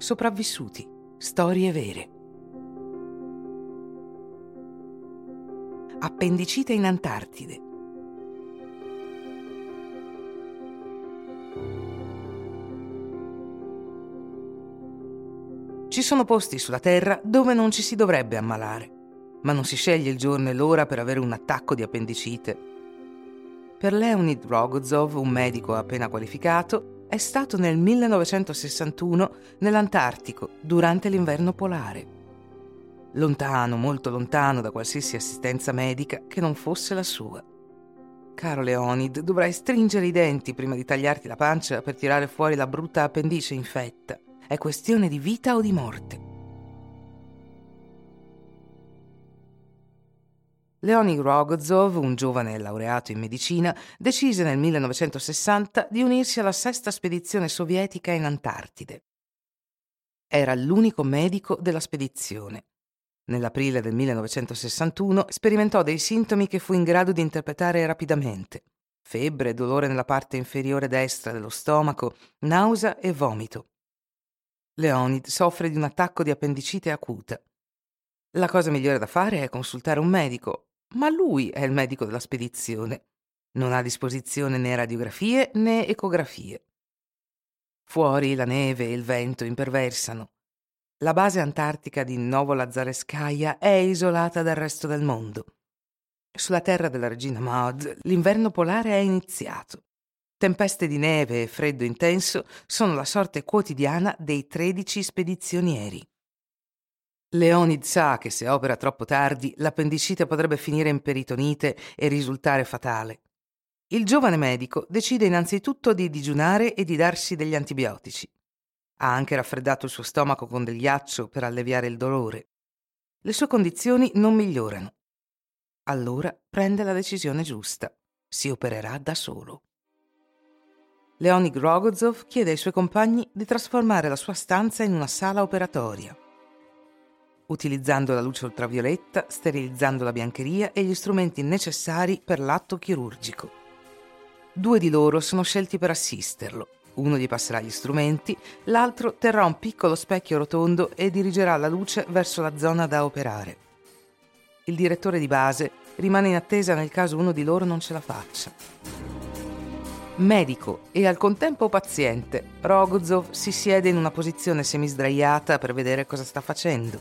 Sopravvissuti, storie vere. Appendicite in Antartide. Ci sono posti sulla Terra dove non ci si dovrebbe ammalare, ma non si sceglie il giorno e l'ora per avere un attacco di appendicite. Per Leonid Rogozov, un medico appena qualificato, è stato nel 1961 nell'Antartico durante l'inverno polare. Lontano, molto lontano da qualsiasi assistenza medica che non fosse la sua. Caro Leonid, dovrai stringere i denti prima di tagliarti la pancia per tirare fuori la brutta appendice infetta. È questione di vita o di morte. Leonid Rogozov, un giovane laureato in medicina, decise nel 1960 di unirsi alla sesta spedizione sovietica in Antartide. Era l'unico medico della spedizione. Nell'aprile del 1961 sperimentò dei sintomi che fu in grado di interpretare rapidamente: febbre, dolore nella parte inferiore destra dello stomaco, nausea e vomito. Leonid soffre di un attacco di appendicite acuta. La cosa migliore da fare è consultare un medico, ma lui è il medico della spedizione. Non ha a disposizione né radiografie né ecografie. Fuori la neve e il vento imperversano. La base antartica di Novo-Lazareskaya è isolata dal resto del mondo. Sulla terra della Regina Maud l'inverno polare è iniziato. Tempeste di neve e freddo intenso sono la sorte quotidiana dei 13 spedizionieri. Leonid sa che se opera troppo tardi l'appendicite potrebbe finire in peritonite e risultare fatale. Il giovane medico decide innanzitutto di digiunare e di darsi degli antibiotici. Ha anche raffreddato il suo stomaco con del ghiaccio per alleviare il dolore. Le sue condizioni non migliorano. Allora prende la decisione giusta. Si opererà da solo. Leonid Rogozov chiede ai suoi compagni di trasformare la sua stanza in una sala operatoria. Utilizzando la luce ultravioletta, sterilizzando la biancheria e gli strumenti necessari per l'atto chirurgico. 2 di loro sono scelti per assisterlo. Uno gli passerà gli strumenti, l'altro terrà un piccolo specchio rotondo e dirigerà la luce verso la zona da operare. Il direttore di base rimane in attesa nel caso uno di loro non ce la faccia. Medico e al contempo paziente, Rogozov si siede in una posizione semisdraiata per vedere cosa sta facendo.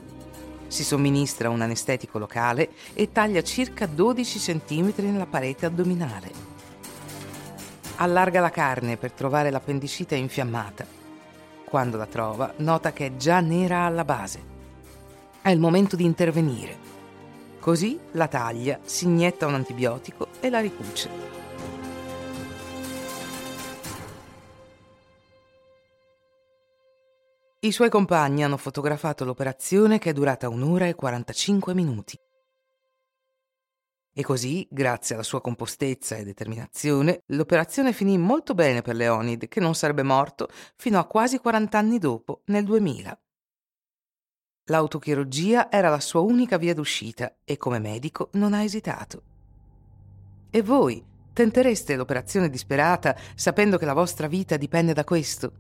Si somministra un anestetico locale e taglia circa 12 cm nella parete addominale. Allarga la carne per trovare l'appendicite infiammata. Quando la trova, nota che è già nera alla base. È il momento di intervenire. Così la taglia, si inietta un antibiotico e la ricuce. I suoi compagni hanno fotografato l'operazione che è durata 1 ora e 45 minuti. E così, grazie alla sua compostezza e determinazione, l'operazione finì molto bene per Leonid, che non sarebbe morto fino a quasi 40 anni dopo, nel 2000. L'autochirurgia era la sua unica via d'uscita e come medico non ha esitato. E voi, tentereste l'operazione disperata sapendo che la vostra vita dipende da questo?